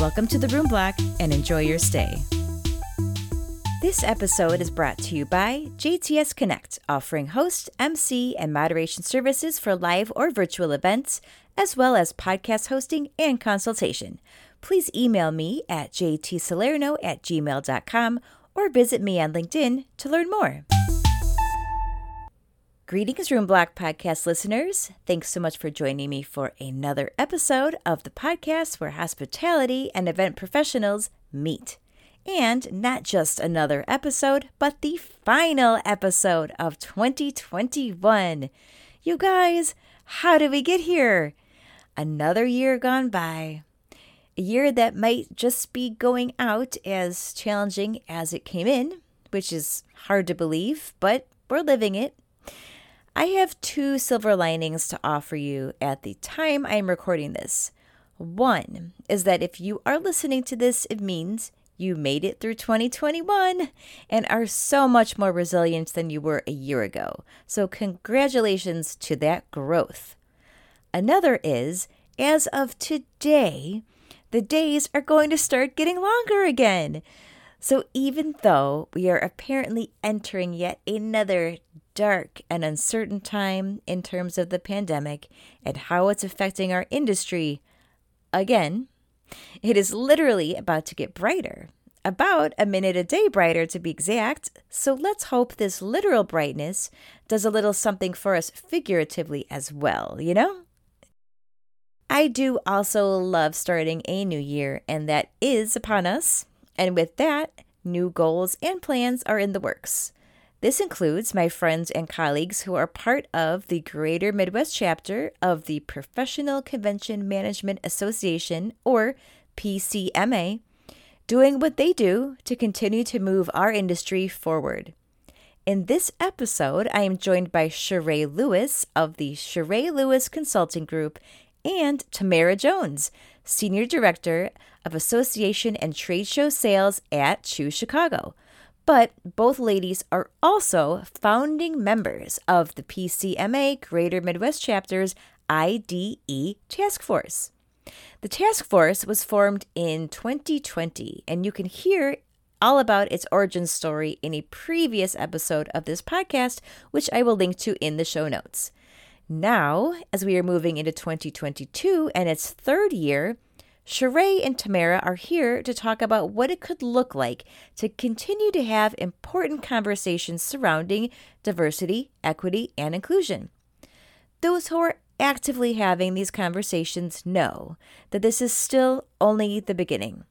Welcome to the Room Block and enjoy your stay. This episode is brought to you by JTS Connect, offering host, MC, and moderation services for live or virtual events, as well as podcast hosting and consultation. Please email me at jtsalerno@gmail.com or visit me on LinkedIn to learn more. Greetings, Room Block Podcast listeners. Thanks so much for joining me for another episode of the podcast where hospitality and event professionals meet. And not just another episode, but the final episode of 2021. You guys, how did we get here? Another year gone by. A year that might just be going out as challenging as it came in, which is hard to believe, but we're living it. I have two silver linings to offer you at the time I am recording this. One is that if you are listening to this, it means you made it through 2021 and are so much more resilient than you were a year ago. So congratulations to that growth. Another is, as of today, the days are going to start getting longer again. So even though we are apparently entering yet another dark and uncertain time in terms of the pandemic and how it's affecting our industry, again, it is literally about to get brighter. About a minute a day brighter, to be exact. So let's hope this literal brightness does a little something for us figuratively as well, you know? I do also love starting a new year, and that is upon us. And with that, new goals and plans are in the works. This includes my friends and colleagues who are part of the Greater Midwest Chapter of the Professional Convention Management Association, or PCMA, doing what they do to continue to move our industry forward. In this episode, I am joined by Cherai Lewis of the Cherai Lewis Consulting Group and Tamara Jones, Senior Director of Association and Trade Show Sales at Choose Chicago. But both ladies are also founding members of the PCMA Greater Midwest Chapter's IDE Task Force. The task force was formed in 2020, and you can hear all about its origin story in a previous episode of this podcast, which I will link to in the show notes. Now, as we are moving into 2022 and its third year, Cherai and Tamara are here to talk about what it could look like to continue to have important conversations surrounding diversity, equity, and inclusion. Those who are actively having these conversations know that this is still only the beginning.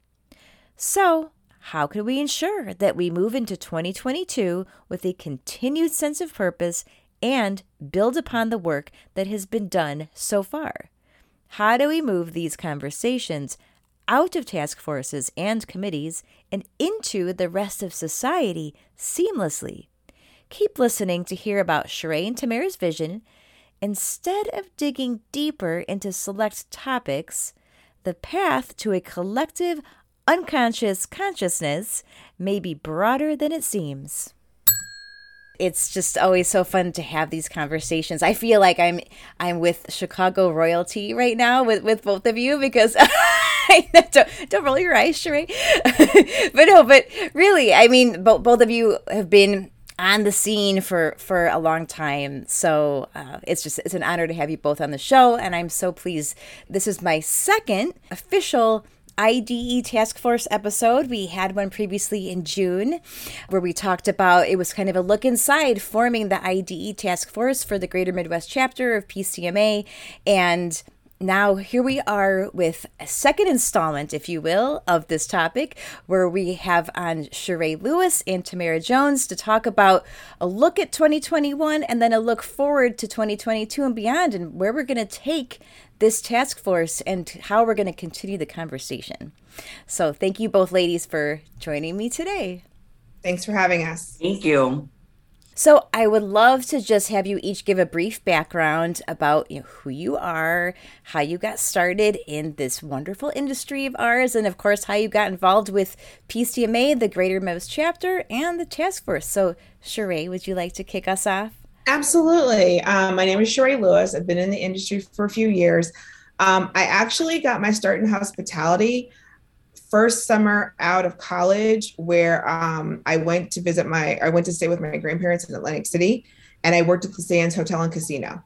So, how can we ensure that we move into 2022 with a continued sense of purpose and build upon the work that has been done so far? How do we move these conversations out of task forces and committees and into the rest of society seamlessly? Keep listening to hear about Cherai and Tamara's vision. Instead of digging deeper into select topics, the path to a collective unconscious consciousness may be broader than it seems. It's just always so fun to have these conversations. I feel like I'm with Chicago royalty right now with both of you, because don't roll your eyes, Cherai. But really, I mean, both of you have been on the scene for a long time. So it's an honor to have you both on the show, and I'm so pleased. This is my second official IDE Task Force episode. We had one previously in June where we talked about, it was kind of a look inside forming the IDE Task Force for the Greater Midwest Chapter of PCMA, and Now, here we are with a second installment, if you will, of this topic, where we have on Cherai Lewis and Tamara Jones to talk about a look at 2021 and then a look forward to 2022 and beyond, and where we're going to take this task force and how we're going to continue the conversation. So thank you both ladies for joining me today. Thanks for having us. Thank you. So I would love to just have you each give a brief background about who you are, how you got started in this wonderful industry of ours, and of course, how you got involved with PCMA, the Greater Midwest Chapter, and the task force. So Cherai, would you like to kick us off? Absolutely. My name is Cherai Lewis. I've been in the industry for a few years. I actually got my start in hospitality first summer out of college, where I went to stay with my grandparents in Atlantic City, and I worked at the Sands Hotel and Casino.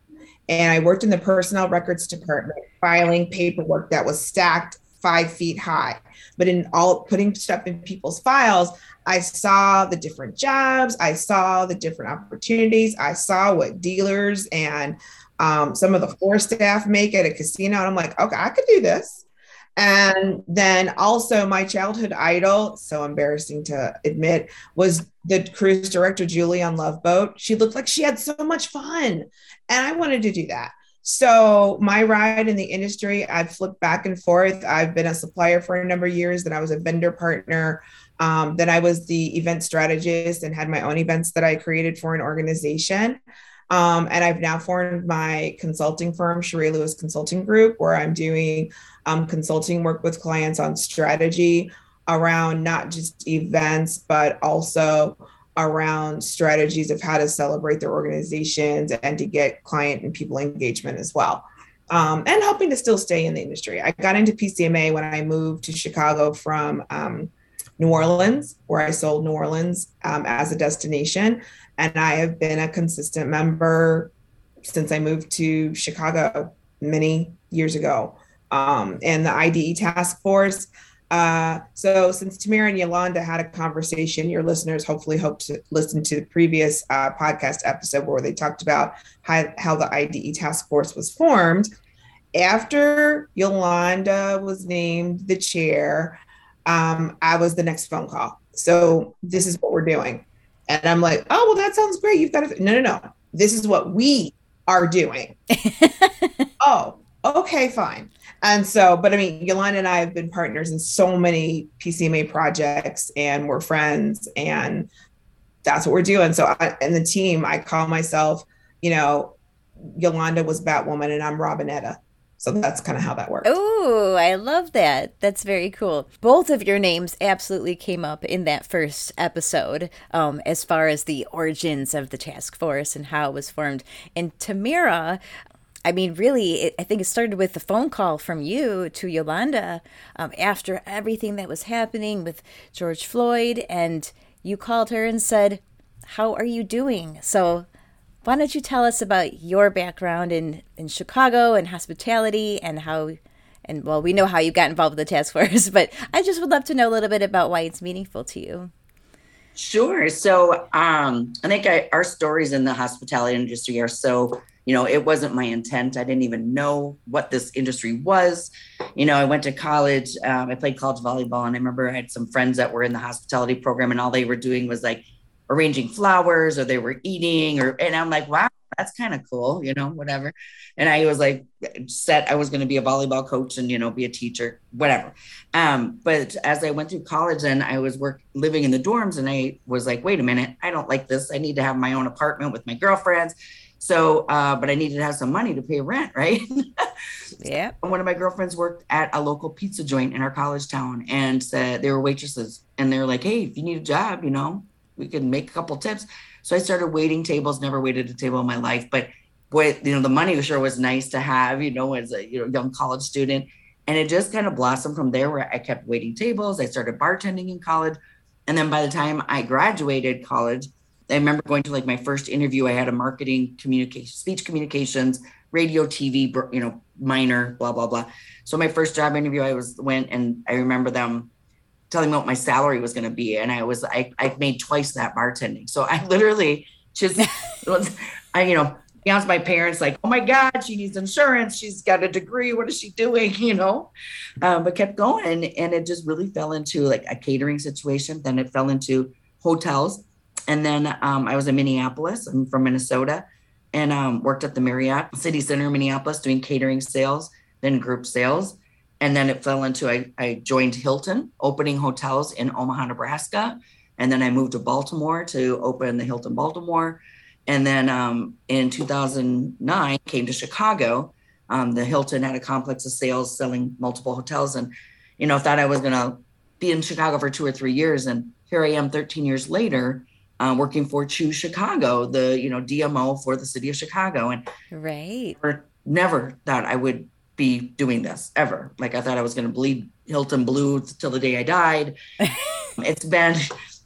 And I worked in the personnel records department, filing paperwork that was stacked 5 feet high. But in all putting stuff in people's files, I saw the different jobs, I saw the different opportunities, I saw what dealers and some of the floor staff make at a casino. And I'm like, okay, I could do this. And then also my childhood idol, so embarrassing to admit, was the cruise director, Julie, on Love Boat. She looked like she had so much fun, and I wanted to do that. So my ride in the industry, I've flipped back and forth. I've been a supplier for a number of years, then I was a vendor partner, then I was the event strategist and had my own events that I created for an organization. And I've now formed my consulting firm, Cherai Lewis Consulting Group, where I'm doing consulting work with clients on strategy around not just events, but also around strategies of how to celebrate their organizations and to get client and people engagement as well. And helping to still stay in the industry. I got into PCMA when I moved to Chicago from New Orleans, where I sold New Orleans as a destination. And I have been a consistent member since I moved to Chicago many years ago, and the IDE Task Force. So since Tamara and Yolanda had a conversation, your listeners hopefully hope to listen to the previous podcast episode where they talked about how the IDE Task Force was formed. After Yolanda was named the chair, I was the next phone call. So this is what we're doing. And I'm like, oh, well, that sounds great. You've got to, no. This is what we are doing. Oh, okay, fine. And so, but I mean, Yolanda and I have been partners in so many PCMA projects, and we're friends, and that's what we're doing. So and the team, I call myself, Yolanda was Batwoman and I'm Robinetta. So that's kind of how that works. Oh, I love that. That's very cool. Both of your names absolutely came up in that first episode, as far as the origins of the task force and how it was formed. And Tamara, I mean, really, I think it started with the phone call from you to Yolanda after everything that was happening with George Floyd. And you called her and said, how are you doing? So why don't you tell us about your background in Chicago and hospitality and well, we know how you got involved with the task force, but I just would love to know a little bit about why it's meaningful to you. Sure. So I think our stories in the hospitality industry are so, it wasn't my intent. I didn't even know what this industry was. I went to college. I played college volleyball, and I remember I had some friends that were in the hospitality program, and all they were doing was like arranging flowers, or they were eating, and I'm like, wow, that's kind of cool, whatever. And I was like, set I was going to be a volleyball coach and, be a teacher, whatever. But as I went through college, and I was living in the dorms, and I was like, wait a minute, I don't like this. I need to have my own apartment with my girlfriends. So, but I needed to have some money to pay rent, right? Yeah. And one of my girlfriends worked at a local pizza joint in our college town, and said they were waitresses, and they were like, hey, if you need a job, we could make a couple tips. So I started waiting tables, never waited a table in my life. But boy, the money sure was nice to have, as a young college student. And it just kind of blossomed from there, where I kept waiting tables. I started bartending in college. And then by the time I graduated college, I remember going to my first interview. I had a marketing communication, speech communications, radio, TV, minor, blah, blah, blah. So my first job interview, I went and I remember them telling me what my salary was going to be. And I made twice that bartending. So I literally just, be honest, my parents like, oh my God, she needs insurance. She's got a degree. What is she doing? You know, but kept going. And it just really fell into like a catering situation. Then it fell into hotels. And then I was in Minneapolis. I'm from Minnesota, and worked at the Marriott City Center, Minneapolis, doing catering sales, then group sales. And then it fell into, I joined Hilton, opening hotels in Omaha, Nebraska. And then I moved to Baltimore to open the Hilton Baltimore. And then in 2009, came to Chicago. The Hilton had a complex of sales selling multiple hotels, and, you know, thought I was going to be in Chicago for 2 or 3 years. And here I am 13 years later, working for Choose Chicago, the, you know, DMO for the city of Chicago. And right. Never thought I would be doing this ever. Like, I thought I was going to bleed Hilton blue till the day I died. It's been,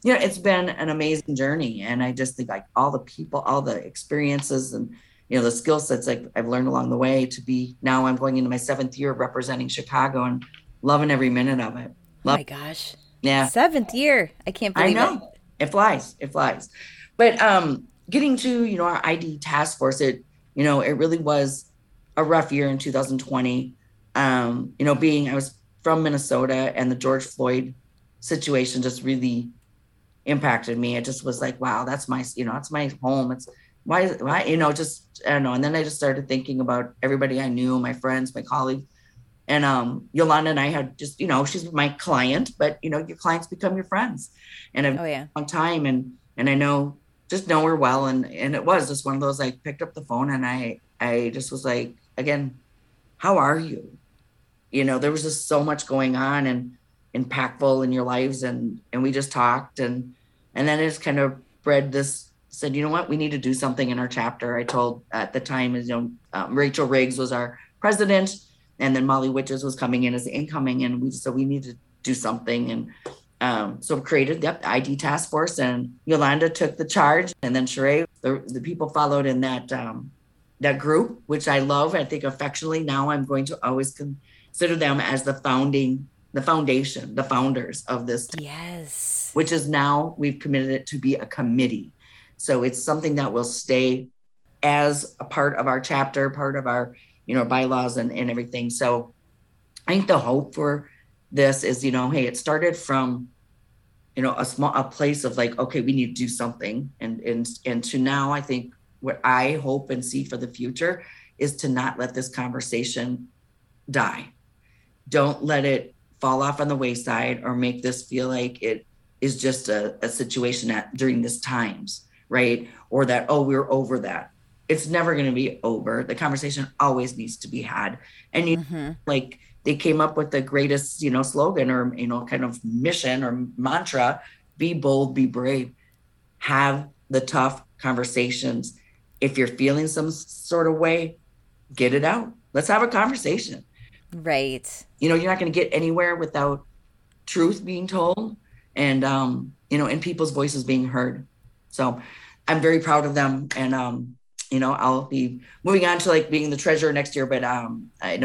you know, it's been an amazing journey. And I just think like all the people, all the experiences and, you know, the skill sets like I've learned along the way to be, now I'm going into my 7th year of representing Chicago and loving every minute of it. Oh my gosh. Yeah. 7th year. I can't believe it. I know. It flies. It flies. But getting to, you know, our ID task force, it, you know, it really was a rough year in 2020. You know, I was from Minnesota, and the George Floyd situation just really impacted me. It just was like, wow, that's my, you know, that's my home. It's why, you know, just, I don't know. And then I just started thinking about everybody I knew, my friends, my colleagues, and Yolanda and I had just, you know, she's my client, but you know, your clients become your friends, and I've been a long time. And I know, just know her well. And it was just one of those, I picked up the phone and I just was like, again, how are you? You know, there was just so much going on and impactful in your lives. And we just talked and then it just kind of bred this, said, you know what, we need to do something in our chapter. I told at the time, you know, Rachel Riggs was our president, and then Molly Widges was coming in as the incoming, and we need to do something. And so created the ID task force, and Yolanda took the charge, and then Cherai, the people followed in that, that group, which I love, I think affectionately. Now I'm going to always consider them as the founders of this. Yes. Which is now we've committed it to be a committee. So it's something that will stay as a part of our chapter, part of our, you know, bylaws and everything. So I think the hope for this is, you know, hey, it started from, you know, a place of like, okay, we need to do something. And to now, I think what I hope and see for the future is to not let this conversation die. Don't let it fall off on the wayside or make this feel like it is just a situation during this times, right? Or that, oh, we're over that. It's never going to be over. The conversation always needs to be had. And you know, like they came up with the greatest, you know, slogan or, you know, kind of mission or mantra, be bold, be brave, have the tough conversations. If you're feeling some sort of way, get it out. Let's have a conversation. Right. You know, you're not going to get anywhere without truth being told and, you know, and people's voices being heard. So I'm very proud of them. And, you know, I'll be moving on to like being the treasurer next year, but I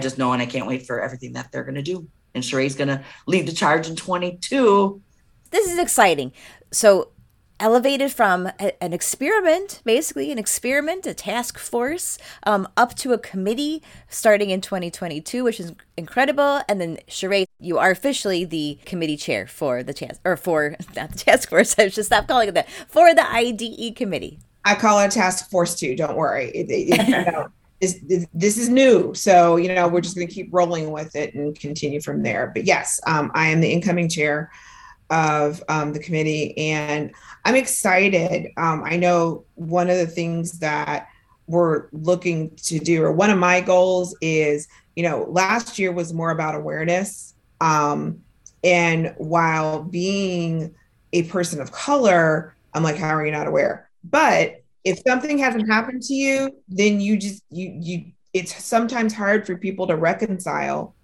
just know, and I can't wait for everything that they're going to do. And Cherai's going to lead the charge in 2022. This is exciting. So elevated from an experiment, a task force, up to a committee starting in 2022, which is incredible. And then Cherai, you are officially the committee chair for the not the task force. I should stop calling it that, for the IDE committee. I call it a task force too. Don't worry. This is new. So, you know, we're just going to keep rolling with it and continue from there. But yes, I am the incoming chair of the committee, and I'm excited. I know one of the things that we're looking to do, or one of my goals is, you know, last year was more about awareness. And while being a person of color, I'm like, how are you not aware? But if something hasn't happened to you, then it's sometimes hard for people to reconcile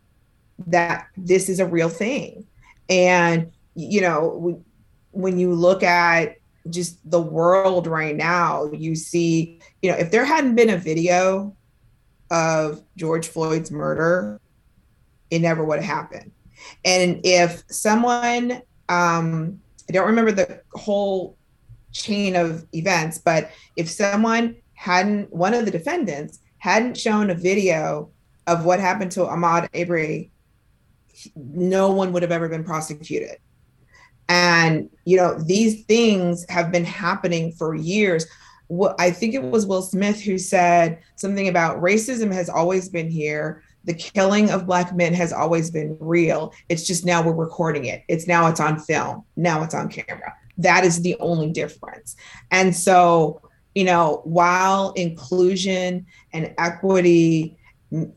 that this is a real thing. And you know, when you look at just the world right now, you see, you know, if there hadn't been a video of George Floyd's murder, it never would have happened. And if someone, I don't remember the whole chain of events, but if someone hadn't, one of the defendants hadn't shown a video of what happened to Ahmaud Arbery, no one would have ever been prosecuted. And, you know, these things have been happening for years. I think it was Will Smith who said something about racism has always been here. The killing of Black men has always been real. It's just now we're recording it. It's now it's on film. Now it's on camera. That is the only difference. And so, you know, while inclusion and equity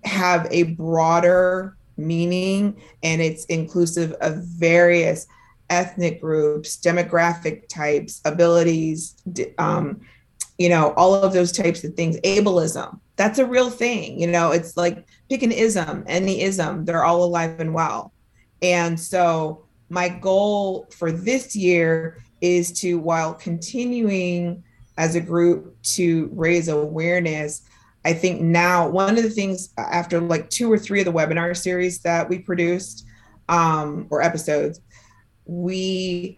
have a broader meaning and it's inclusive of various ethnic groups, demographic types, abilities, you know, all of those types of things, ableism, that's a real thing. You know, it's like pick an ism, any ism, they're all alive and well. And so my goal for this year is to, while continuing as a group to raise awareness, I think now one of the things after like 2 or 3 of the webinar series that we produced or episodes, we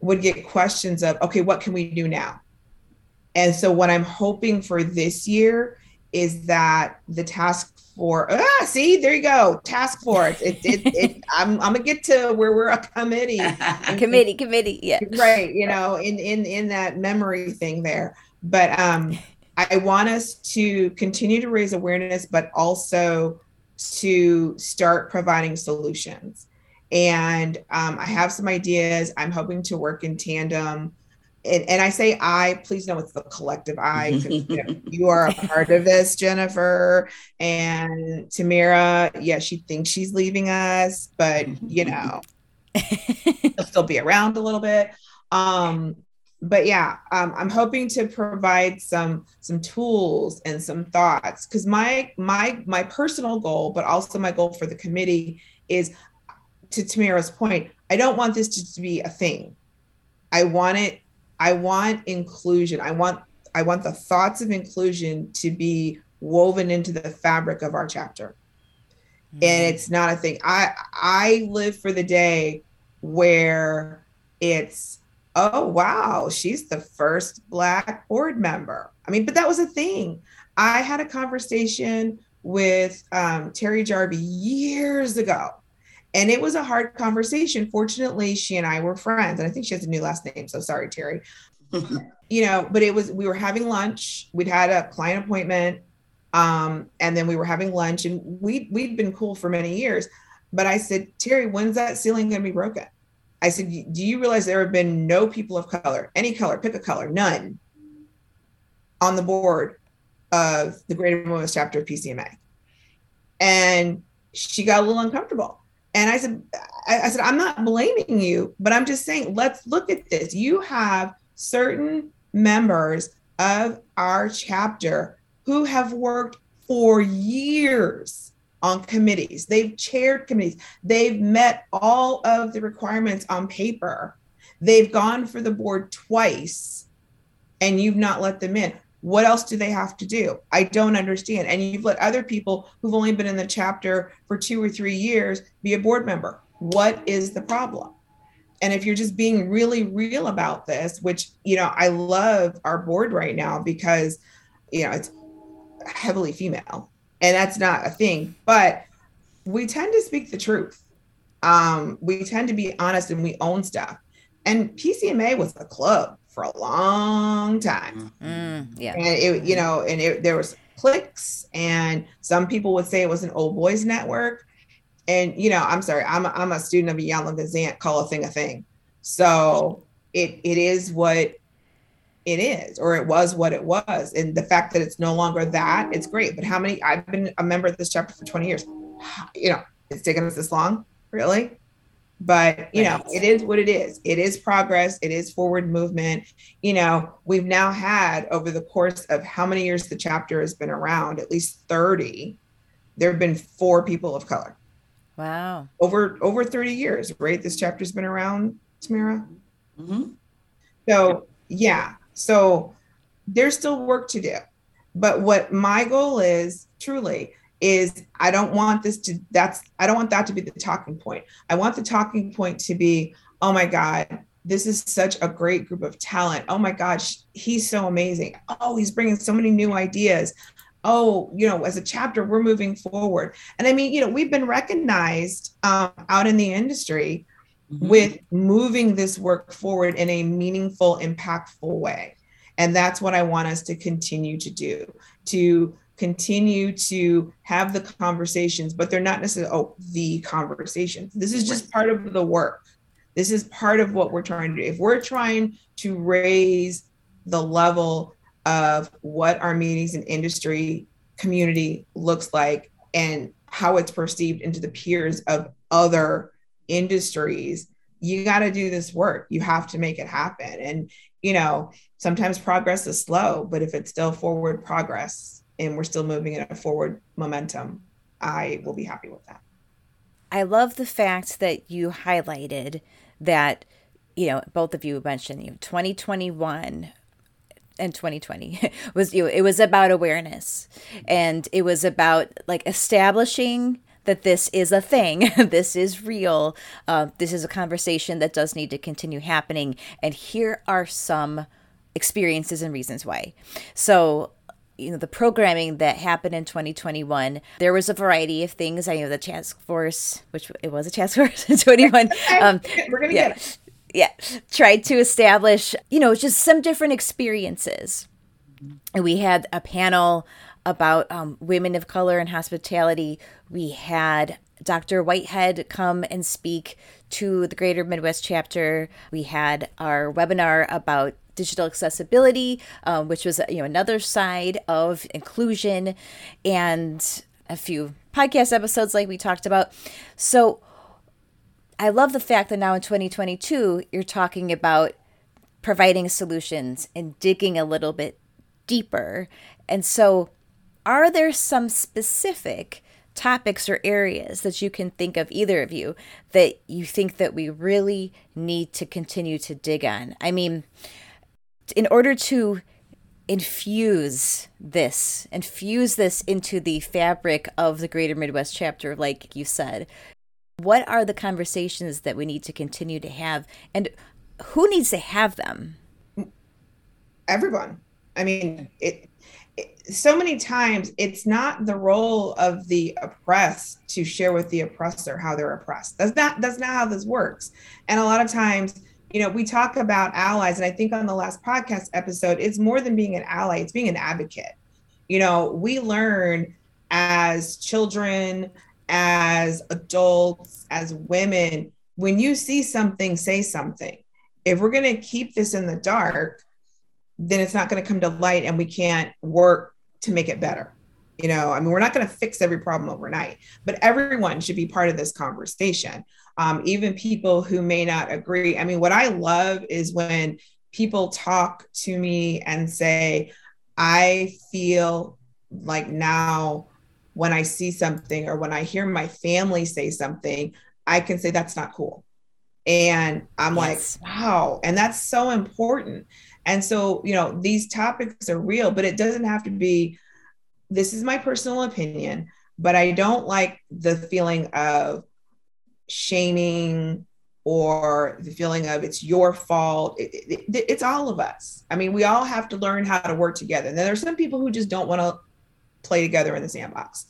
would get questions of, okay, what can we do now? And so what I'm hoping for this year is that the task force, task force. I'm gonna get to where we're a committee. committee, yeah. Right, you know, in that memory thing there. But I want us to continue to raise awareness, but also to start providing solutions. And I have some ideas. I'm hoping to work in tandem. And I say I, please know it's the collective I, because you know, you are a part of this, Jennifer. And Tamara, yeah, she thinks she's leaving us, but you know, she'll still be around a little bit. But yeah, I'm hoping to provide some tools and some thoughts, because my personal goal, but also my goal for the committee is, to Tamara's point, I don't want this just to be a thing. I want it. I want inclusion. I want the thoughts of inclusion to be woven into the fabric of our chapter. Mm-hmm. And it's not a thing. I live for the day where it's, oh, wow, she's the first Black board member. I mean, but that was a thing. I had a conversation with Terry Jarvie years ago. And it was a hard conversation. Fortunately, she and I were friends. And I think she has a new last name. So sorry, Terry. You know, but it was, we were having lunch. We'd had a client appointment. And then we were having lunch. And we'd been cool for many years. But I said, Terry, when's that ceiling going to be broken? I said, do you realize there have been no people of color, any color, pick a color, none, on the board of the Greater Midwest Chapter of PCMA? And she got a little uncomfortable. And I said, I'm not blaming you, but I'm just saying, let's look at this. You have certain members of our chapter who have worked for years on committees. They've chaired committees. They've met all of the requirements on paper. They've gone for the board twice and you've not let them in. What else do they have to do? I don't understand. And you've let other people who've only been in the chapter for 2 or 3 years be a board member. What is the problem? And if you're just being really real about this, which, you know, I love our board right now because, you know, it's heavily female and that's not a thing, but we tend to speak the truth. We tend to be honest and we own stuff. And PCMA was a club for a long time. Yeah. And it, you know, and it, there was cliques and some people would say it was an old boys network. And, you know, I'm sorry, I'm a student of Yolanda's aunt, call a thing. So it is what it is, or it was what it was. And the fact that it's no longer that, it's great. But how many, I've been a member of this chapter for 20 years. You know, it's taken us this long, really? But, you know, it is what it is. It is progress. It is forward movement. You know, we've now had over the course of how many years the chapter has been around, at least 30, there have been 4 people of color. Wow. Over 30 years, right? This chapter's been around, Tamara. Mm-hmm. So, yeah. So there's still work to do. But what my goal is truly is I don't want that to be the talking point. I want the talking point to be, oh my God, this is such a great group of talent. Oh my gosh, he's so amazing. Oh, he's bringing so many new ideas. Oh, you know, as a chapter, we're moving forward. And I mean, you know, we've been recognized out in the industry with moving this work forward in a meaningful, impactful way. And that's what I want us to continue to do, to continue to have the conversations, but they're not necessarily, oh, the conversations. This is just part of the work. This is part of what we're trying to do. If we're trying to raise the level of what our meetings and industry community looks like and how it's perceived into the peers of other industries, you got to do this work. You have to make it happen. And, you know, sometimes progress is slow, but if it's still forward progress and we're still moving in a forward momentum, I will be happy with that. I love the fact that you highlighted that, you know, both of you mentioned, you know, 2021 and 2020 was, you know, it was about awareness, and it was about like establishing that this is a thing, this is real, this is a conversation that does need to continue happening, and here are some experiences and reasons why. So, you know, the programming that happened in 2021, there was a variety of things. I know the task force, which it was a task force in 21. We're gonna get it. Yeah, tried to establish, you know, just some different experiences. And we had a panel about women of color and hospitality. We had Dr. Whitehead come and speak to the Greater Midwest Chapter. We had our webinar about digital accessibility, which was, you know, another side of inclusion, and a few podcast episodes like we talked about. So I love the fact that now in 2022, you're talking about providing solutions and digging a little bit deeper. And so are there some specific topics or areas that you can think of, either of you, that you think that we really need to continue to dig on? I mean, in order to infuse this into the fabric of the Greater Midwest Chapter, like you said, what are the conversations that we need to continue to have, and who needs to have them? Everyone. I mean, it so many times it's not the role of the oppressed to share with the oppressor how they're oppressed. That's not how this works. And a lot of times, you know, we talk about allies, and I think on the last podcast episode, it's more than being an ally, it's being an advocate. You know, we learn as children, as adults, as women, when you see something, say something. If we're going to keep this in the dark, then it's not going to come to light, and we can't work to make it better. You know, I mean, we're not going to fix every problem overnight, but everyone should be part of this conversation. Even people who may not agree. I mean, what I love is when people talk to me and say, I feel like now when I see something or when I hear my family say something, I can say that's not cool. And I'm like, wow. And that's so important. And so, you know, these topics are real, but it doesn't have to be, this is my personal opinion, but I don't like the feeling of shaming or the feeling of it's your fault. It's all of us. I mean, we all have to learn how to work together. And then there's some people who just don't want to play together in the sandbox.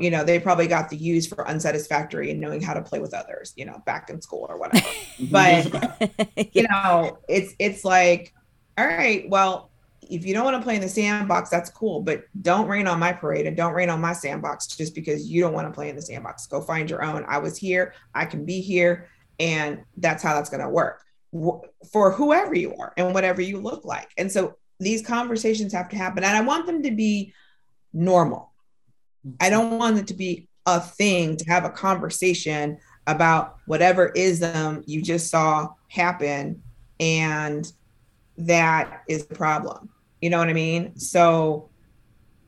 You know, they probably got the U's for unsatisfactory and knowing how to play with others, you know, back in school or whatever. But, you know, it's like, all right, well, if you don't want to play in the sandbox, that's cool, but don't rain on my parade and don't rain on my sandbox just because you don't want to play in the sandbox. Go find your own. I was here, I can be here, and that's how that's going to work for whoever you are and whatever you look like. And so these conversations have to happen, and I want them to be normal. I don't want it to be a thing to have a conversation about whatever ism you just saw happen, and that is the problem. You know what I mean? So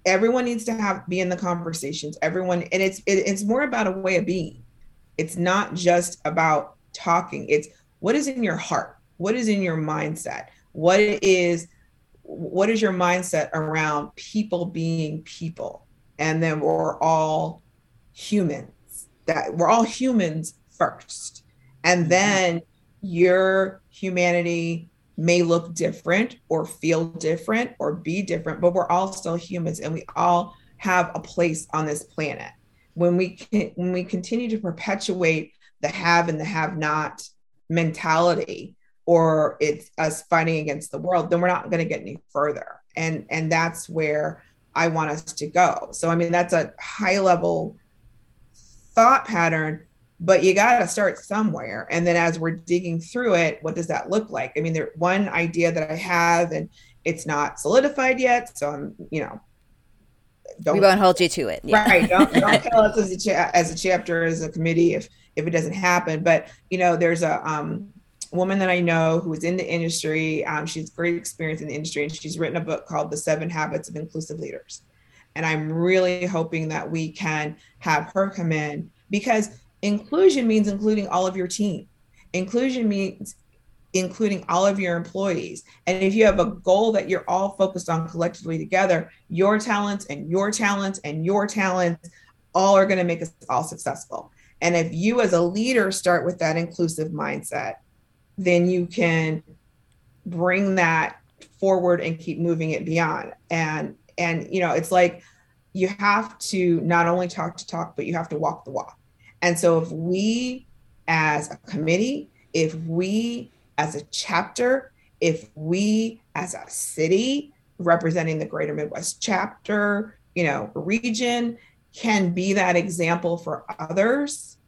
everyone needs to be in the conversations, everyone. And it's more about a way of being. It's not just about talking. It's what is in your heart? What is in your mindset? What is your mindset around people being people? And then we're all humans first. And then your humanity may look different or feel different or be different, but we're all still humans and we all have a place on this planet. When we continue to perpetuate the have and the have not mentality, or it's us fighting against the world, then we're not going to get any further. And that's where I want us to go. So, I mean, that's a high level thought pattern, but you got to start somewhere. And then as we're digging through it, what does that look like? I mean, one idea that I have, and it's not solidified yet. So I'm, we won't hold you to it. Yeah. Right. Don't tell us as a chapter, as a committee, if it doesn't happen. But, there's a woman that I know who is in the industry. She has great experience in the industry, and she's written a book called The 7 Habits of Inclusive Leaders. And I'm really hoping that we can have her come in, because inclusion means including all of your team. Inclusion means including all of your employees. And if you have a goal that you're all focused on collectively together, your talents and your talents and your talents all are going to make us all successful. And if you as a leader start with that inclusive mindset, then you can bring that forward and keep moving it beyond. And it's like, you have to not only talk to talk, but you have to walk the walk. And so if we as a committee, if we as a chapter, if we as a city representing the Greater Midwest Chapter, region, can be that example for others,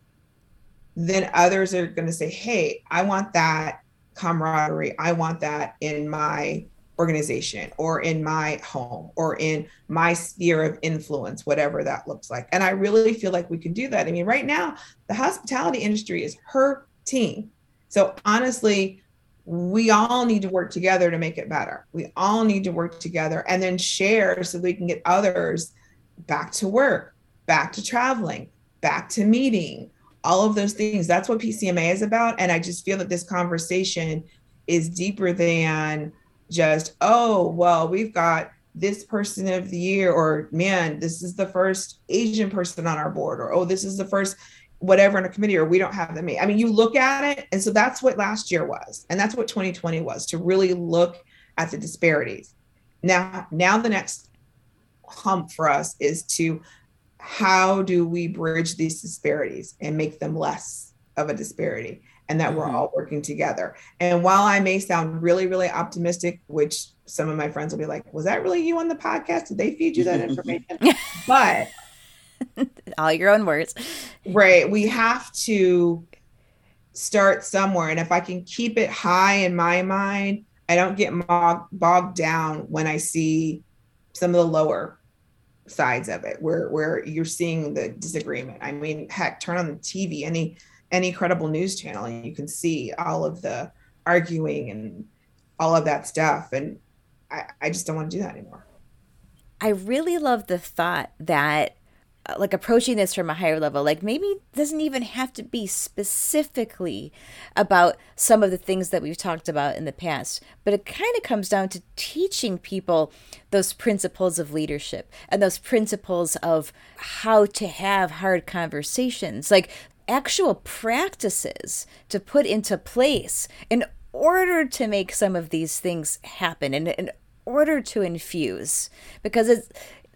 then others are going to say, hey, I want that camaraderie. I want that in my organization or in my home or in my sphere of influence, whatever that looks like. And I really feel like we can do that. I mean, right now, the hospitality industry is hurting. So honestly, we all need to work together to make it better. We all need to work together and then share so we can get others back to work, back to traveling, back to meeting, all of those things. That's what PCMA is about. And I just feel that this conversation is deeper than just, oh, well, we've got this person of the year, or man, this is the first Asian person on our board, or, oh, this is the first whatever in a committee, or we don't have that many. I mean, you look at it. And so that's what last year was. And that's what 2020 was, to really look at the disparities. Now the next hump for us is to, how do we bridge these disparities and make them less of a disparity, and that we're all working together. And while I may sound really, really optimistic, which some of my friends will be like, was that really you on the podcast? Did they feed you that information? But all your own words. Right. We have to start somewhere. And if I can keep it high in my mind, I don't get bogged down when I see some of the lower sides of it where you're seeing the disagreement. I mean, heck, turn on the TV, any credible news channel, and you can see all of the arguing and all of that stuff. And I just don't want to do that anymore. I really love the thought that like approaching this from a higher level, like maybe it doesn't even have to be specifically about some of the things that we've talked about in the past, but it kind of comes down to teaching people those principles of leadership and those principles of how to have hard conversations, like actual practices to put into place in order to make some of these things happen and in order to infuse, because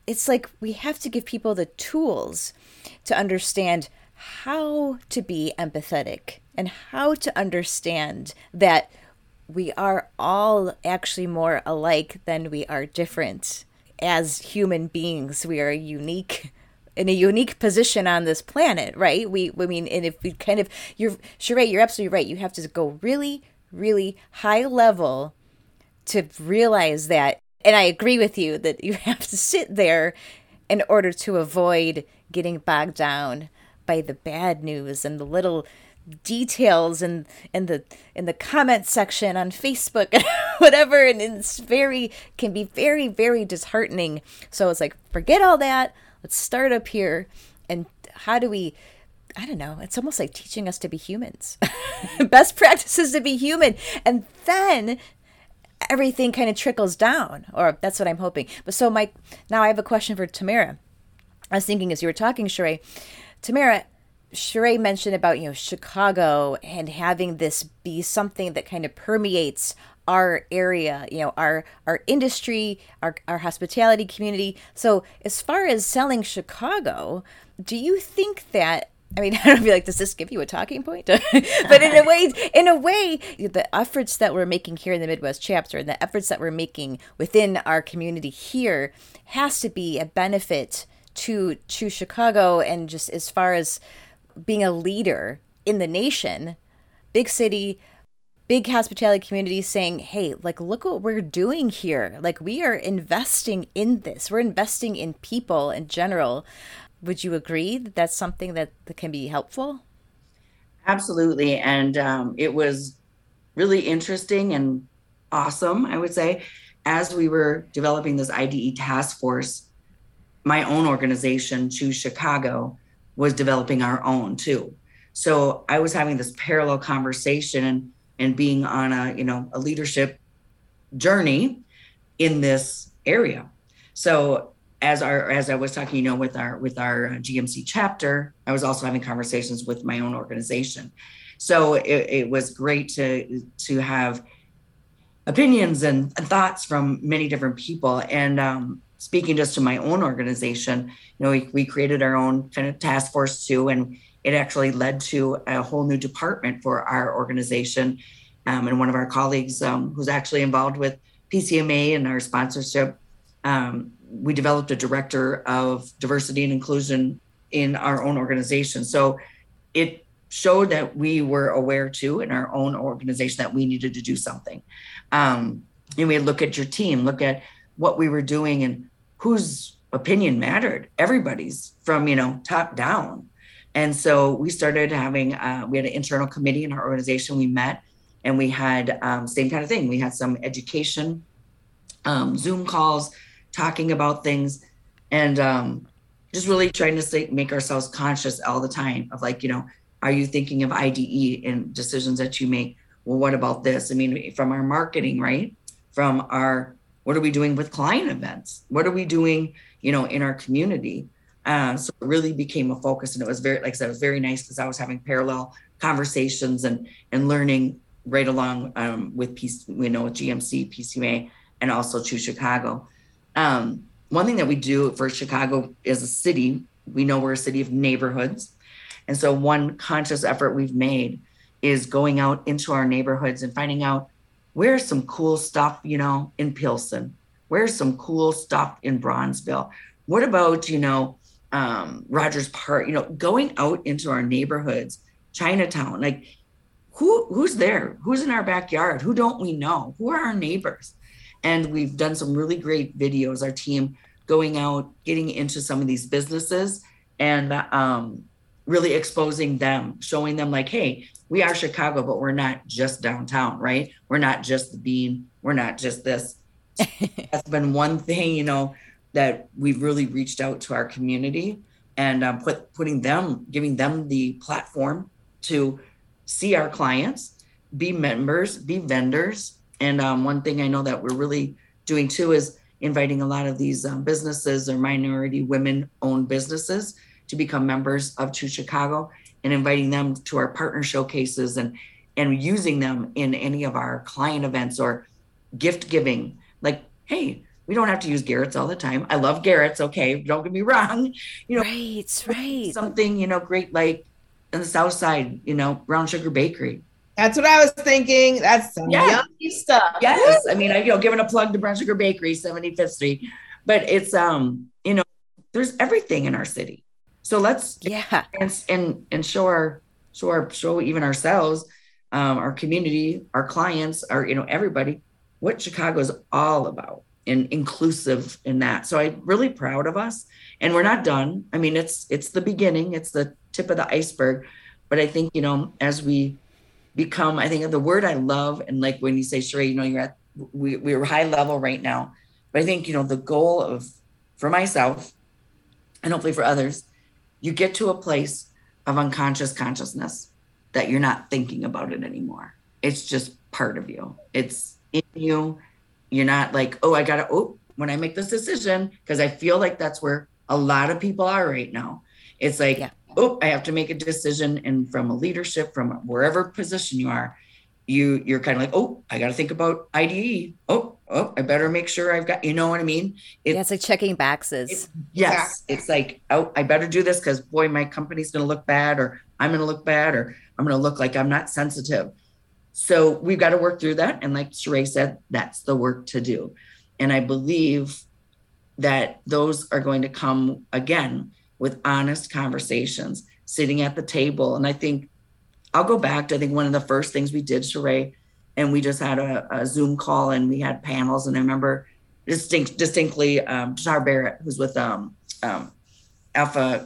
it's like we have to give people the tools to understand how to be empathetic and how to understand that we are all actually more alike than we are different. As human beings, we are unique, in a unique position on this planet, right? I mean, and if we kind of, Cherai, you're absolutely right. You have to go really, really high level to realize that. And I agree with you that you have to sit there in order to avoid getting bogged down by the bad news and the little details and the comment section on Facebook and whatever. And it's can be very, very disheartening. So it's like, forget all that. Let's start up here. And how do we, I don't know, it's almost like teaching us to be humans. Best practices to be human. And then everything kind of trickles down, or that's what I'm hoping. But so now I have a question for Tamara. I was thinking as you were talking, Cherai, Tamara, Cherai mentioned about, you know, Chicago and having this be something that kind of permeates our area, you know, our industry, our hospitality community. So as far as selling Chicago, do you think that, I mean, I don't know if you're like, does this give you a talking point? But in a way, the efforts that we're making here in the Midwest chapter and the efforts that we're making within our community here has to be a benefit to Chicago, and just as far as being a leader in the nation, big city, big hospitality community, saying, hey, like, look what we're doing here. Like, we are investing in this. We're investing in people in general. Would you agree that that's something that can be helpful? Absolutely. And it was really interesting and awesome, I would say, as we were developing this IDE task force. My own organization, Choose Chicago, was developing our own too. So I was having this parallel conversation and being on a leadership journey in this area. So as I was talking, with our GMC chapter, I was also having conversations with my own organization. So it was great to have opinions and thoughts from many different people. And, speaking just to my own organization, we created our own kind of task force too, and it actually led to a whole new department for our organization. And one of our colleagues who's actually involved with PCMA and our sponsorship, we developed a director of diversity and inclusion in our own organization. So it showed that we were aware too in our own organization that we needed to do something. And we look at your team, look at what we were doing and whose opinion mattered, everybody's from, top down. And so we started having, we had an internal committee in our organization. We met and we had same kind of thing. We had some education, Zoom calls, talking about things, and just really trying to make ourselves conscious all the time of are you thinking of IDE in decisions that you make? Well, what about this? I mean, from our marketing, right? From our, what are we doing with client events? What are we doing, in our community? So it really became a focus, and it was very, like I said, it was very nice because I was having parallel conversations and learning right along with GMC, PCMA, and also Choose Chicago. One thing that we do for Chicago as a city, we know we're a city of neighborhoods. And so one conscious effort we've made is going out into our neighborhoods and finding out, where's some cool stuff, in Pilsen? Where's some cool stuff in Bronzeville? What about, Rogers Park? Going out into our neighborhoods, Chinatown, like who's there? Who's in our backyard? Who don't we know? Who are our neighbors? And we've done some really great videos, our team going out, getting into some of these businesses and really exposing them, showing them like, hey, we are Chicago, but we're not just downtown, right? We're not just the Bean. We're not just this. That's been one thing, that we've really reached out to our community and giving them the platform to see our clients, be members, be vendors. And one thing I know that we're really doing too is inviting a lot of these businesses or minority women-owned businesses to become members of Choose Chicago, and inviting them to our partner showcases and using them in any of our client events or gift giving. Like, hey, we don't have to use Garrett's all the time. I love Garrett's, okay, don't get me wrong. Right. Something, great, like on the south side, Brown Sugar Bakery. That's what I was thinking. That's some yummy stuff. Yes, I mean, giving a plug to Brown Sugar Bakery, 75th Street. But it's, there's everything in our city. So let's and show even ourselves, our community, our clients, our everybody, what Chicago's all about, and inclusive in that. So I'm really proud of us, and we're not done. I mean, it's the beginning, it's the tip of the iceberg, but I think as we become, I think the word I love, and like when you say, Cherai, we're high level right now, but I think the goal for myself, and hopefully for others. You get to a place of unconscious consciousness that you're not thinking about it anymore. It's just part of you. It's in you. You're not like, when I make this decision, because I feel like that's where a lot of people are right now. It's like, oh, I have to make a decision. And from a leadership, from wherever position you are, you're kind of like, oh, I got to think about IDE. Oh, I better make sure I've got, you know what I mean? It's like checking boxes. It's like, oh, I better do this because boy, my company's going to look bad, or I'm going to look bad, or I'm going to look like I'm not sensitive. So we've got to work through that. And like Cherai said, that's the work to do. And I believe that those are going to come again with honest conversations, sitting at the table. And I think I'll go back to, I think one of the first things we did, Cherai, and we just had a Zoom call and we had panels. And I remember distinctly Tara Barrett, who's with Alpha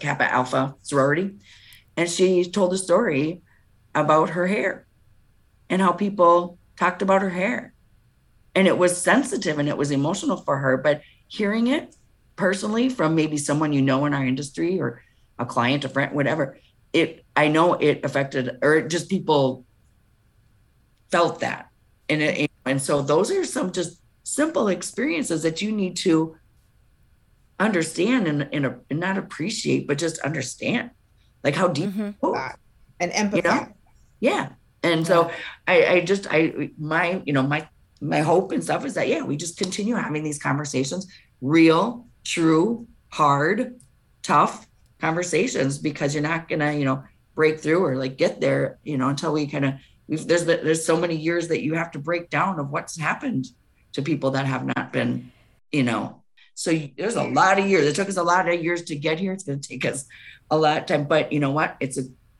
Kappa Alpha sorority. And she told a story about her hair and how people talked about her hair. And it was sensitive and it was emotional for her, but hearing it personally from maybe someone you know in our industry or a client, a friend, whatever, I know it affected, or just people felt that. And so those are some just simple experiences that you need to understand and not appreciate, but just understand, like how deep and empathy. You know? Yeah. And so my hope and stuff is that, yeah, we just continue having these conversations, real, true, hard, tough conversations, because you're not going to, break through or like get there, until we kind of, there's so many years that you have to break down of what's happened to people that have not been, so there's a lot of years. It took us a lot of years to get here. It's going to take us a lot of time, but you know what?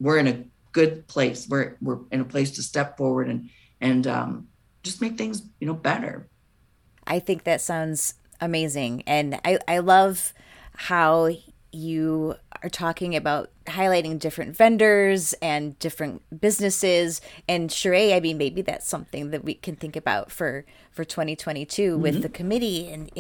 We're in a good place. We're in a place to step forward and just make things, better. I think that sounds amazing. And I love how you are talking about highlighting different vendors and different businesses. And Cherai, maybe that's something that we can think about for 2022 with the committee. And,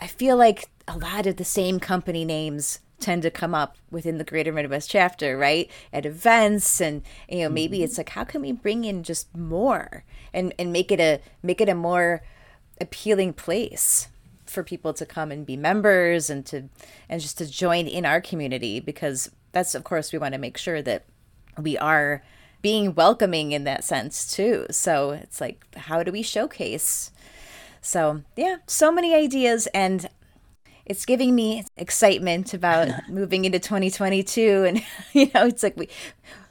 I feel like a lot of the same company names tend to come up within the Greater Midwest Chapter, right? At events, and maybe it's like, how can we bring in just more and make it a more appealing place for people to come and be members and just to join in our community, because that's, of course, we want to make sure that we are being welcoming in that sense too. So it's like, how do we showcase? So yeah, so many ideas, and it's giving me excitement about moving into 2022, and it's like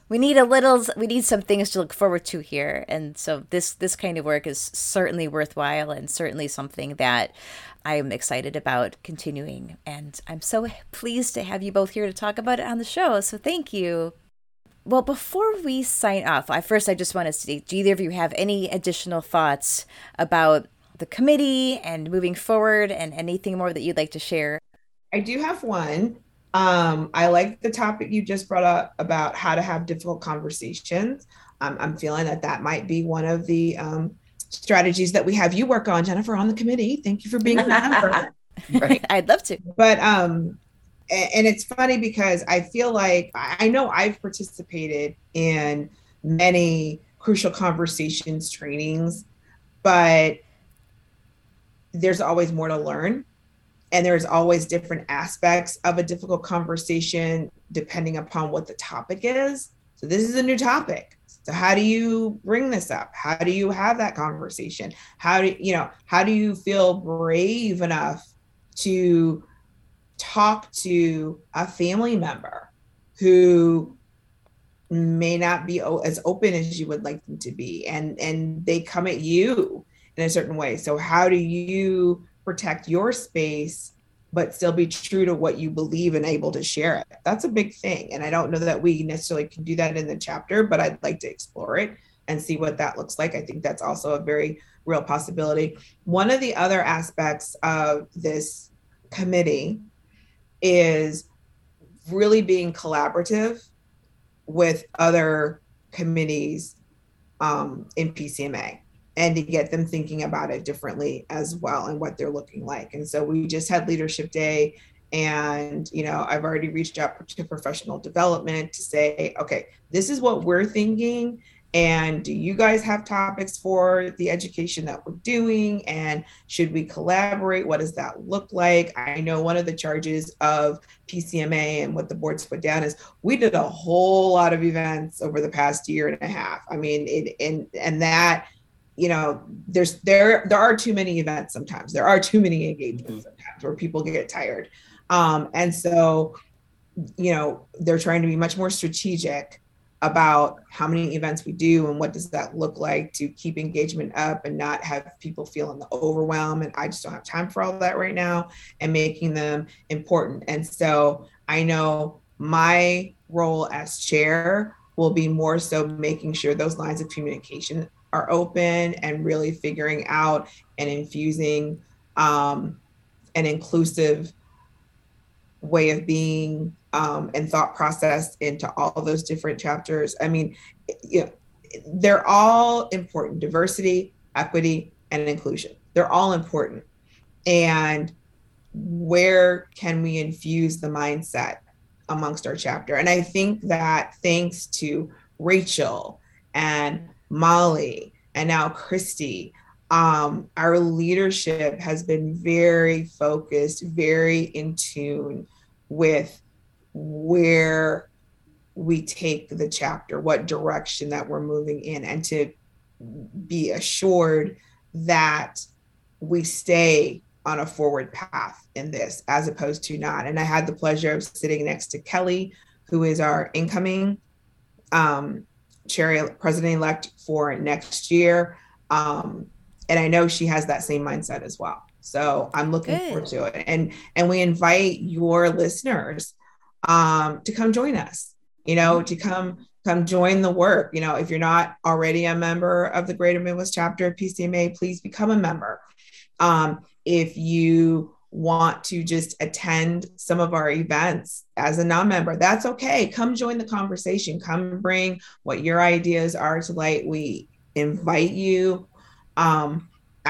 we need some things to look forward to here, and so this kind of work is certainly worthwhile and certainly something that I am excited about continuing, and I'm so pleased to have you both here to talk about it on the show. So thank you. Well, before we sign off, I just want to see, do either of you have any additional thoughts about the committee and moving forward and anything more that you'd like to share? I do have one. I like the topic you just brought up about how to have difficult conversations. I'm feeling that might be one of the strategies that we have you work on, Jennifer, on the committee. Thank you for being a member. Right. I'd love to. But, and it's funny because I feel like I know I've participated in many crucial conversations trainings, but there's always more to learn, and there's always different aspects of a difficult conversation depending upon what the topic is. So this is a new topic. So how do you bring this up? How do you have that conversation? How do you feel brave enough to talk to a family member who may not be as open as you would like them to be, and they come at you in a certain way? So how do you protect your space, but still be true to what you believe and able to share it? That's a big thing. And I don't know that we necessarily can do that in the chapter, but I'd like to explore it and see what that looks like. I think that's also a very real possibility. One of the other aspects of this committee is really being collaborative with other committees in PCMA, and to get them thinking about it differently as well and what they're looking like. And so we just had Leadership Day, and, I've already reached out to professional development to say, okay, this is what we're thinking. And do you guys have topics for the education that we're doing? And should we collaborate? What does that look like? I know one of the charges of PCMA and what the board's put down is we did a whole lot of events over the past year and a half. I mean, that, you know, there are too many events sometimes. There are too many engagements sometimes where people get tired. And so, you know, they're trying to be much more strategic about how many events we do and what does that look like to keep engagement up and not have people feeling the overwhelm and I just don't have time for all that right now, and making them important. And so I know my role as chair will be more so making sure those lines of communication are open and really figuring out and infusing an inclusive way of being and thought process into all those different chapters. I mean, you know, they're all important. Diversity, equity, and inclusion. They're all important. And where can we infuse the mindset amongst our chapter? And I think that thanks to Rachel and Molly and now Christy, our leadership has been very focused, very in tune with where we take the chapter, what direction that we're moving in, and to be assured that we stay on a forward path in this as opposed to not. And I had the pleasure of sitting next to Kelly, who is our incoming chair, president-elect for next year. And I know she has that same mindset as well. So I'm looking forward to it. And we invite your listeners to come join us, you know, to come join the work. You know, if you're not already a member of the Greater Midwest Chapter of PCMA, please become a member. If you want to just attend some of our events as a non-member, that's okay. Come join the conversation. Come bring what your ideas are to light. We invite you.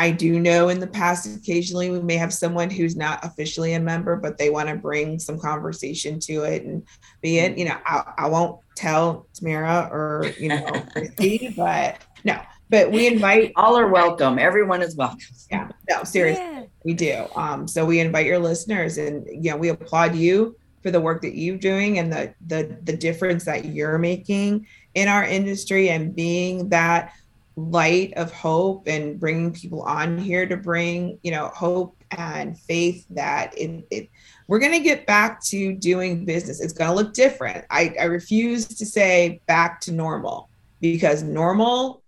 I do know in the past, occasionally we may have someone who's not officially a member, but they want to bring some conversation to it and be it, you know, I won't tell Tamara or, you know, Christy, but we invite. All are welcome. Everyone is welcome. Yeah, no, seriously, we do. So we invite your listeners, and, you know, we applaud you for the work that you're doing and the difference that you're making in our industry and being that light of hope and bringing people on here to bring, you know, hope and faith that we're going to get back to doing business. It's going to look different. I refuse to say back to normal, because normal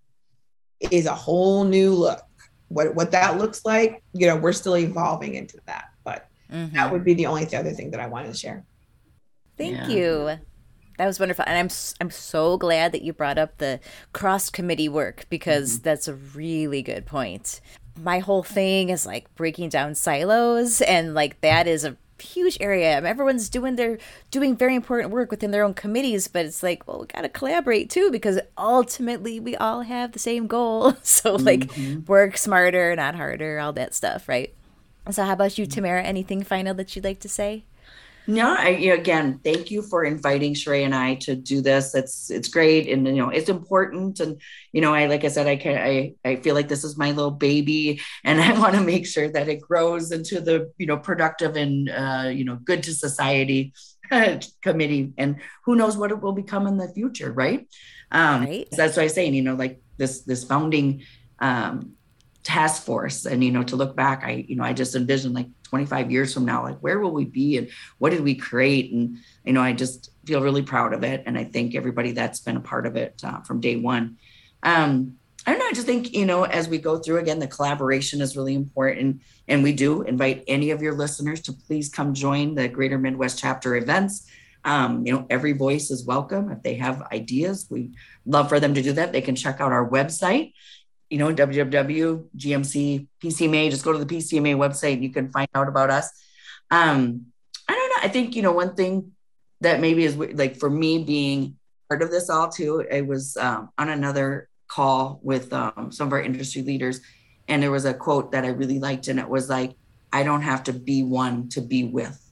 is a whole new look. What that looks like, you know, we're still evolving into that, but that would be the only other thing that I wanted to share. Thank you. That was wonderful. And I'm so glad that you brought up the cross-committee work, because that's a really good point. My whole thing is like breaking down silos, and like that is a huge area. I mean, everyone's doing very important work within their own committees, but it's like, well, we got to collaborate too, because ultimately we all have the same goal. So like work smarter, not harder, all that stuff, right? So how about you, Tamara? Anything final that you'd like to say? No, again, thank you for inviting Cherai and I to do this. It's great. And, you know, it's important. And, you know, I feel like this is my little baby, and I want to make sure that it grows into the, you know, productive and, you know, good to society committee. And who knows what it will become in the future. Right. So that's what I was saying, you know, like this founding task force, and, you know, to look back, I just envisioned like 25 years from now, like, where will we be and what did we create? And, you know, I just feel really proud of it. And I thank everybody that's been a part of it from day one. I don't know. I just think, you know, as we go through, again, the collaboration is really important. And we do invite any of your listeners to please come join the Greater Midwest Chapter events. You know, every voice is welcome. If they have ideas, we love for them to do that. They can check out our website, you know, www.gmcpcma, just go to the PCMA website and you can find out about us. I don't know. I think, you know, one thing that maybe is like for me being part of this all too, I was on another call with some of our industry leaders, and there was a quote that I really liked, and it was like, I don't have to be one to be with.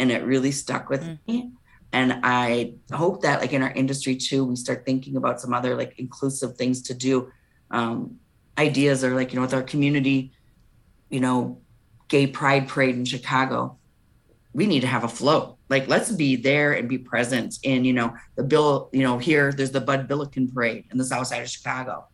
And it really stuck with me, And I hope that, like, in our industry too, we start thinking about some other, like, inclusive things to do. Ideas are, like, you know, with our community, you know, gay pride parade in Chicago, we need to have a float. Like, let's be there and be present in, you know, the bill, you know, here there's the Bud Billikin parade in the south side of Chicago.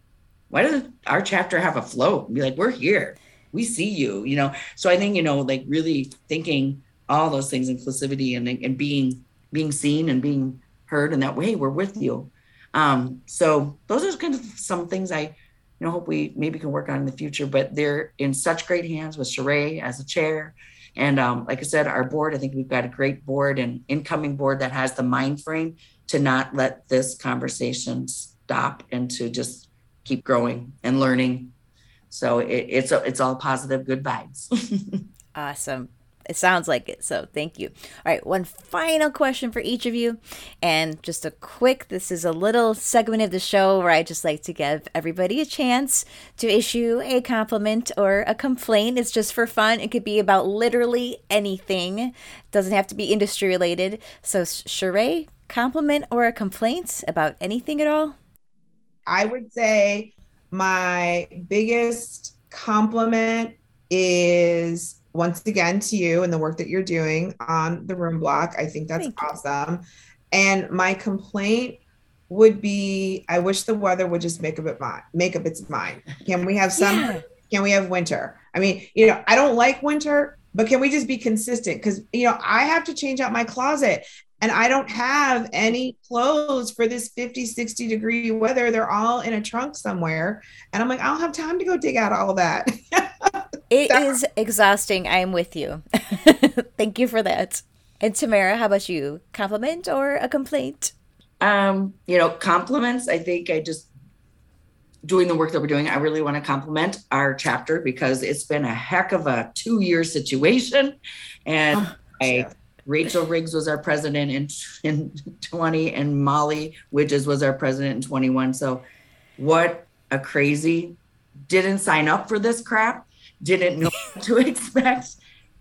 Why doesn't our chapter have a float and be like, we're here, we see you, you know? So I think, you know, like, really thinking all those things, inclusivity and being seen and being heard in that way, we're with you. So those are kind of some things I, you know, hope we maybe can work on in the future, but they're in such great hands with Cherai as a chair. And like I said, our board, I think we've got a great board and incoming board that has the mind frame to not let this conversation stop and to just keep growing and learning. So it's all positive, good vibes. Awesome. It sounds like it. So thank you. All right. One final question for each of you. And just a quick, this is a little segment of the show where I just like to give everybody a chance to issue a compliment or a complaint. It's just for fun. It could be about literally anything. It doesn't have to be industry related. So Cherai, compliment or a complaint about anything at all? I would say my biggest compliment is, once again, to you and the work that you're doing on the room block. I think that's awesome. And my complaint would be, I wish the weather would just make up its mind. Can we have summer? Yeah. Can we have winter? I mean, you know, I don't like winter, but can we just be consistent? Because, you know, I have to change out my closet and I don't have any clothes for this 50, 60 degree weather. They're all in a trunk somewhere. And I'm like, I don't have time to go dig out all that. It is exhausting. I am with you. Thank you for that. And Tamara, how about you? Compliment or a complaint? You know, compliments. I think doing the work that we're doing, I really want to compliment our chapter because it's been a heck of a 2-year situation. And Rachel Riggs was our president in 20 and Molly Widges was our president in 21. So what a crazy, didn't sign up for this crap. Didn't know what to expect,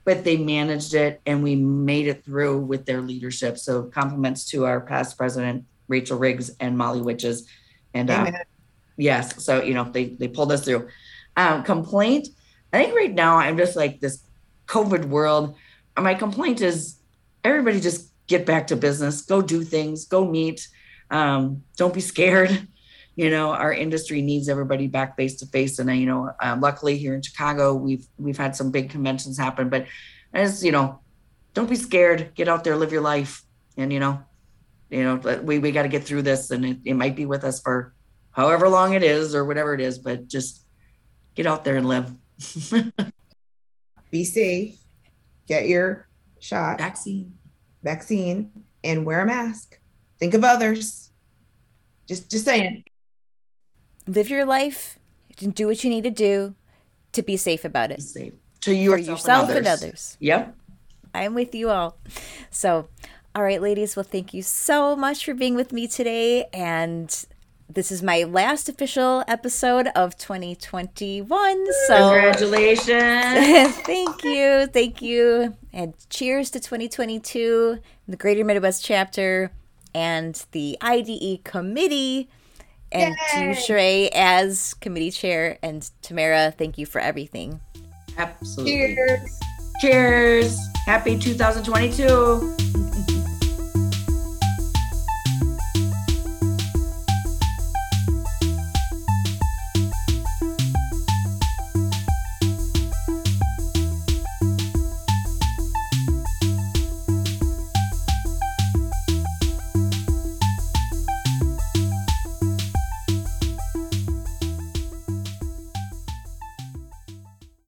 but they managed it and we made it through with their leadership. So compliments to our past president, Rachel Riggs and Molly Widges. And yes, so, you know, they pulled us through. Complaint, I think right now I'm just like this COVID world. My complaint is everybody just get back to business, go do things, go meet. Don't be scared. You know, our industry needs everybody back face to face. And, you know, luckily here in Chicago, we've had some big conventions happen, but as you know, don't be scared, get out there, live your life. And, you know, we got to get through this and it might be with us for however long it is or whatever it is, but just get out there and live. Be safe, get your shot, vaccine and wear a mask. Think of others. Just saying. Live your life and do what you need to do to be safe about it. Be safe. To yourself and others. Yep. I'm with you all. So, all right, ladies. Well, thank you so much for being with me today. And this is my last official episode of 2021. So congratulations. Thank you. Thank you. And cheers to 2022, the Greater Midwest Chapter, and the IDE committee, and to Cherai as committee chair, and Tamara, thank you for everything. Absolutely. Cheers. Happy 2022.